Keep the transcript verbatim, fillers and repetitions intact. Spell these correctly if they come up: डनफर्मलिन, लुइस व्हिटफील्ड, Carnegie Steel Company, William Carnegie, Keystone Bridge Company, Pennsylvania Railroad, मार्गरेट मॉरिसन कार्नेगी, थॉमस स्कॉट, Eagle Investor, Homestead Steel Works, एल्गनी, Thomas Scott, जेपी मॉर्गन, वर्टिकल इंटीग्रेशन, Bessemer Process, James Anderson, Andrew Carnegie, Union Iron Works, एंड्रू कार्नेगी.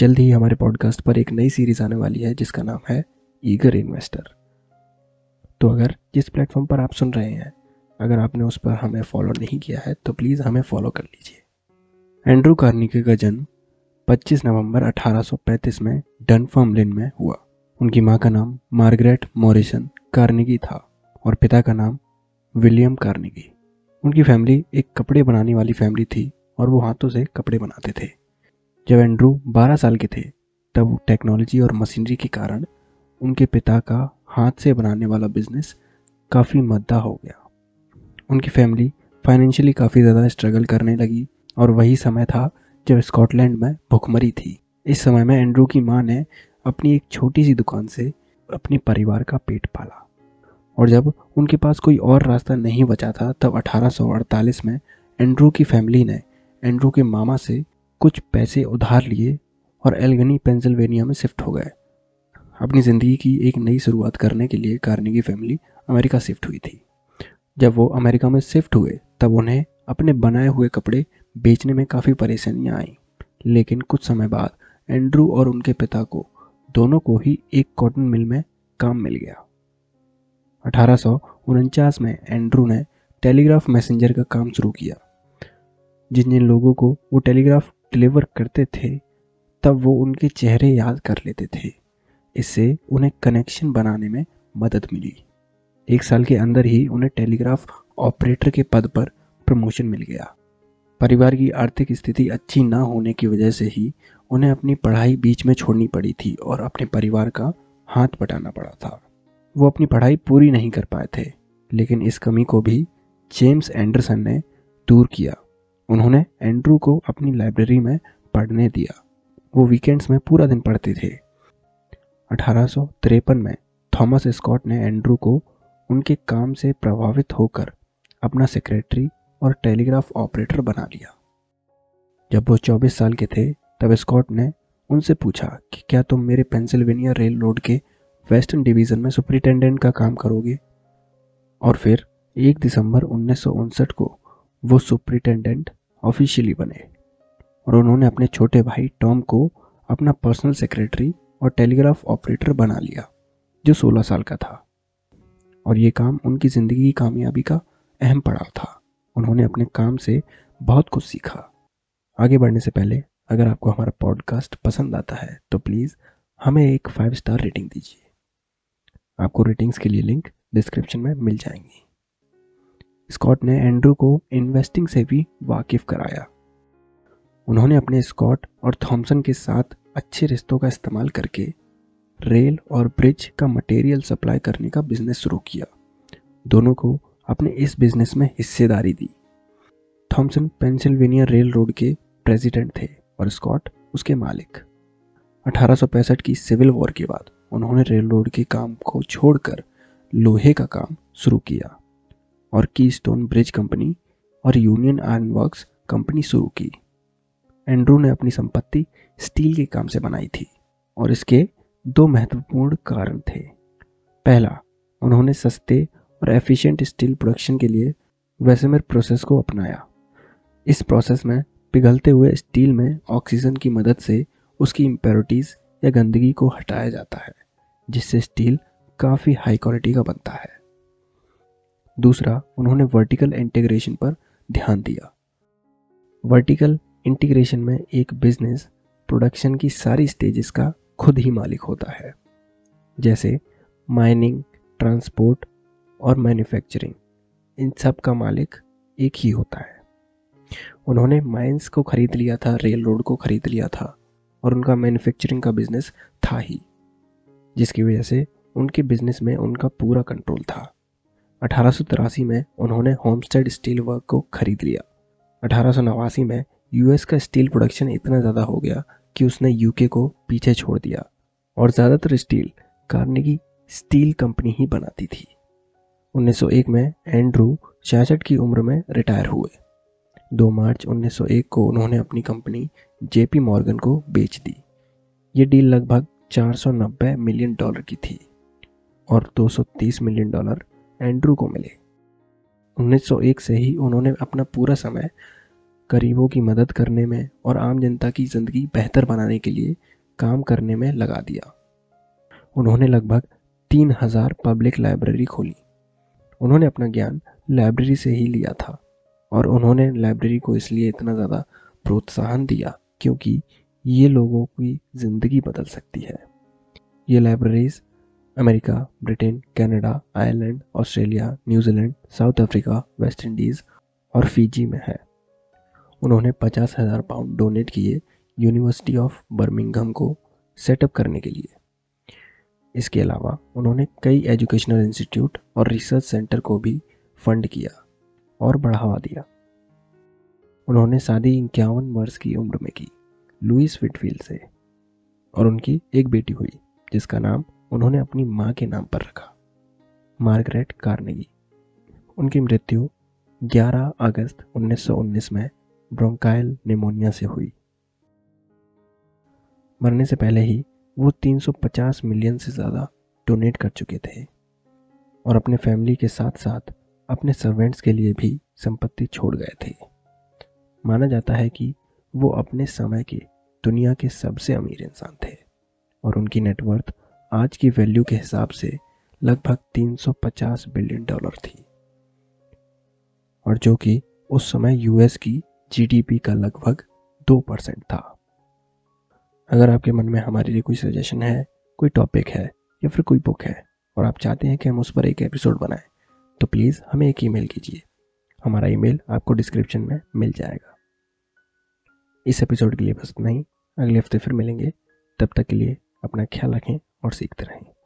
जल्द ही हमारे पॉडकास्ट पर एक नई सीरीज़ आने वाली है जिसका नाम है ईगर इन्वेस्टर। तो अगर जिस प्लेटफॉर्म पर आप सुन रहे हैं, अगर आपने उस पर हमें फॉलो नहीं किया है तो प्लीज़ हमें फॉलो कर लीजिए। एंड्रू कार्नेगी का जन्म पच्चीस नवंबर अठारह सौ पैंतीस में डनफर्मलिन में हुआ। उनकी माँ का नाम मार्गरेट मॉरिसन कार्नेगी था और पिता का नाम विलियम कार्नेगी। उनकी फैमिली एक कपड़े बनाने वाली फैमिली थी और वो हाथों से कपड़े बनाते थे। जब एंड्रू बारह साल के थे तब टेक्नोलॉजी और मशीनरी के कारण उनके पिता का हाथ से बनाने वाला बिजनेस काफ़ी मद्दा हो गया। उनकी फैमिली फाइनेंशियली काफ़ी ज़्यादा स्ट्रगल करने लगी और वही समय था जब स्कॉटलैंड में भुखमरी थी। इस समय में एंड्रू की माँ ने अपनी एक छोटी सी दुकान से अपने परिवार का पेट पाला और जब उनके पास कोई और रास्ता नहीं बचा था तब अठारह सौ अड़तालीस में एंड्रू की फैमिली ने एंड्रू के मामा से कुछ पैसे उधार लिए और एल्गनी पेंसिल्वेनिया में शिफ्ट हो गए। अपनी ज़िंदगी की एक नई शुरुआत करने के लिए कार्नेगी फैमिली अमेरिका शिफ्ट हुई थी। जब वो अमेरिका में शिफ्ट हुए तब उन्हें अपने बनाए हुए कपड़े बेचने में काफ़ी परेशानियां आईं, लेकिन कुछ समय बाद एंड्रू और उनके पिता को दोनों को ही एक कॉटन मिल में काम मिल गया। अठारह सौ उनचास में एंड्रू ने टेलीग्राफ मैसेंजर का काम शुरू किया। जिन जिन लोगों को वो टेलीग्राफ डिलीवर करते थे तब वो उनके चेहरे याद कर लेते थे। इससे उन्हें कनेक्शन बनाने में मदद मिली। एक साल के अंदर ही उन्हें टेलीग्राफ ऑपरेटर के पद पर प्रमोशन मिल गया। परिवार की आर्थिक स्थिति अच्छी ना होने की वजह से ही उन्हें अपनी पढ़ाई बीच में छोड़नी पड़ी थी और अपने परिवार का हाथ बटाना पड़ा था। वो अपनी पढ़ाई पूरी नहीं कर पाए थे, लेकिन इस कमी को भी जेम्स एंडरसन ने दूर किया। उन्होंने एंड्रू को अपनी लाइब्रेरी में पढ़ने दिया। वो वीकेंड्स में पूरा दिन पढ़ते थे। अठारह सौ तिरपन में थॉमस स्कॉट ने एंड्रू को उनके काम से प्रभावित होकर अपना सेक्रेटरी और टेलीग्राफ ऑपरेटर बना लिया। जब वो चौबीस साल के थे तब स्कॉट ने उनसे पूछा कि क्या तुम मेरे पेंसिल्वेनिया रेल रोड के वेस्टर्न डिवीज़न में सुपरिटेंडेंट का काम करोगे, और फिर एक दिसंबर उन्नीस सौ उनसठ को वो सुपरिटेंडेंट ऑफिशियली बने और उन्होंने अपने छोटे भाई टॉम को अपना पर्सनल सेक्रेटरी और टेलीग्राफ ऑपरेटर बना लिया, जो सोलह साल का था, और ये काम उनकी ज़िंदगी की कामयाबी का अहम पड़ाव था। उन्होंने अपने काम से बहुत कुछ सीखा। आगे बढ़ने से पहले अगर आपको हमारा पॉडकास्ट पसंद आता है तो प्लीज़ हमें एक फाइव स्टार रेटिंग दीजिए। आपको रेटिंग्स के लिए लिंक डिस्क्रिप्शन में मिल जाएंगी। स्कॉट ने एंड्रू को इन्वेस्टिंग से भी वाकिफ कराया। उन्होंने अपने स्कॉट और थॉमसन के साथ अच्छे रिश्तों का इस्तेमाल करके रेल और ब्रिज का मटेरियल सप्लाई करने का बिजनेस शुरू किया। दोनों को अपने इस बिजनेस में हिस्सेदारी दी। थॉमसन पेंसिल्वेनिया रेल रोड के प्रेसिडेंट थे और स्कॉट उसके मालिक। अठारह सौ पैंसठ की सिविल वॉर के बाद उन्होंने रेल रोड के काम को छोड़कर लोहे का काम शुरू किया और कीस्टोन ब्रिज कंपनी और यूनियन आयरन वर्क्स कंपनी शुरू की। एंड्रू ने अपनी संपत्ति स्टील के काम से बनाई थी और इसके दो महत्वपूर्ण कारण थे। पहला, उन्होंने सस्ते और एफिशिएंट स्टील प्रोडक्शन के लिए बेसेमर प्रोसेस को अपनाया। इस प्रोसेस में पिघलते हुए स्टील में ऑक्सीजन की मदद से उसकी इंप्योरिटीज़ या गंदगी को हटाया जाता है, जिससे स्टील काफ़ी हाई क्वालिटी का बनता है। दूसरा, उन्होंने वर्टिकल इंटीग्रेशन पर ध्यान दिया। वर्टिकल इंटीग्रेशन में एक बिजनेस प्रोडक्शन की सारी स्टेजेस का खुद ही मालिक होता है, जैसे माइनिंग, ट्रांसपोर्ट और मैन्युफैक्चरिंग। इन सब का मालिक एक ही होता है। उन्होंने माइंस को ख़रीद लिया था, रेल रोड को ख़रीद लिया था और उनका मैन्युफैक्चरिंग का बिज़नेस था ही, जिसकी वजह से उनके बिजनेस में उनका पूरा कंट्रोल था। अठारह सौ तिरासी में उन्होंने होमस्टेड स्टील वर्क को ख़रीद लिया। अठारह सौ नवासी में यूएस का स्टील प्रोडक्शन इतना ज़्यादा हो गया कि उसने यूके को पीछे छोड़ दिया और ज़्यादातर स्टील कार्नेगी स्टील कंपनी ही बनाती थी। उन्नीस सौ एक में एंड्रू छियासठ की उम्र में रिटायर हुए। दो मार्च उन्नीस सौ एक को उन्होंने अपनी कंपनी जेपी मॉर्गन को बेच दी। ये डील लगभग चार सौ नब्बे मिलियन डॉलर की थी और दो सौ तीस मिलियन डॉलर एंड्रू को मिले। उन्नीस सौ एक से ही उन्होंने अपना पूरा समय गरीबों की मदद करने में और आम जनता की ज़िंदगी बेहतर बनाने के लिए काम करने में लगा दिया। उन्होंने लगभग तीन हज़ार पब्लिक लाइब्रेरी खोली। उन्होंने अपना ज्ञान लाइब्रेरी से ही लिया था और उन्होंने लाइब्रेरी को इसलिए इतना ज़्यादा प्रोत्साहन दिया क्योंकि ये लोगों की ज़िंदगी बदल सकती है। ये libraries America, Britain, Canada, Ireland, Australia, New Zealand, South Africa, West Indies और फिजी में है। उन्होंने पचास हज़ार पाउंड डोनेट किए यूनिवर्सिटी ऑफ बर्मिंघम को सेटअप करने के लिए। इसके अलावा उन्होंने कई एजुकेशनल इंस्टीट्यूट और रिसर्च सेंटर को भी फंड किया और बढ़ावा दिया। उन्होंने शादी इक्यावन वर्ष की उम्र में की लुइस व्हिटफील्ड से और उनकी एक बेटी हुई जिसका नाम उन्होंने अपनी माँ के नाम पर रखा, मार्गरेट कार्नेगी। उनकी मृत्यु ग्यारह अगस्त उन्नीस सौ उन्नीस में ब्रोंकाइल निमोनिया से हुई। मरने से पहले ही वो तीन सौ पचास मिलियन से ज़्यादा डोनेट कर चुके थे और अपने फैमिली के साथ साथ अपने सर्वेंट्स के लिए भी संपत्ति छोड़ गए थे। माना जाता है कि वो अपने समय के दुनिया के सबसे अमीर इंसान थे और उनकी नेटवर्थ आज की वैल्यू के हिसाब से लगभग तीन सौ पचास बिलियन डॉलर थी और जो कि उस समय यूएस की जीडीपी का लगभग दो परसेंट था। अगर आपके मन में हमारे लिए कोई सजेशन है, कोई टॉपिक है या फिर कोई बुक है और आप चाहते हैं कि हम उस पर एक एपिसोड बनाएं तो प्लीज़ हमें एक ईमेल कीजिए। हमारा ईमेल आपको डिस्क्रिप्शन में मिल जाएगा। इस एपिसोड के लिए बस इतना ही। अगले हफ्ते फिर मिलेंगे। तब तक के लिए अपना ख्याल रखें और सीखते रहें।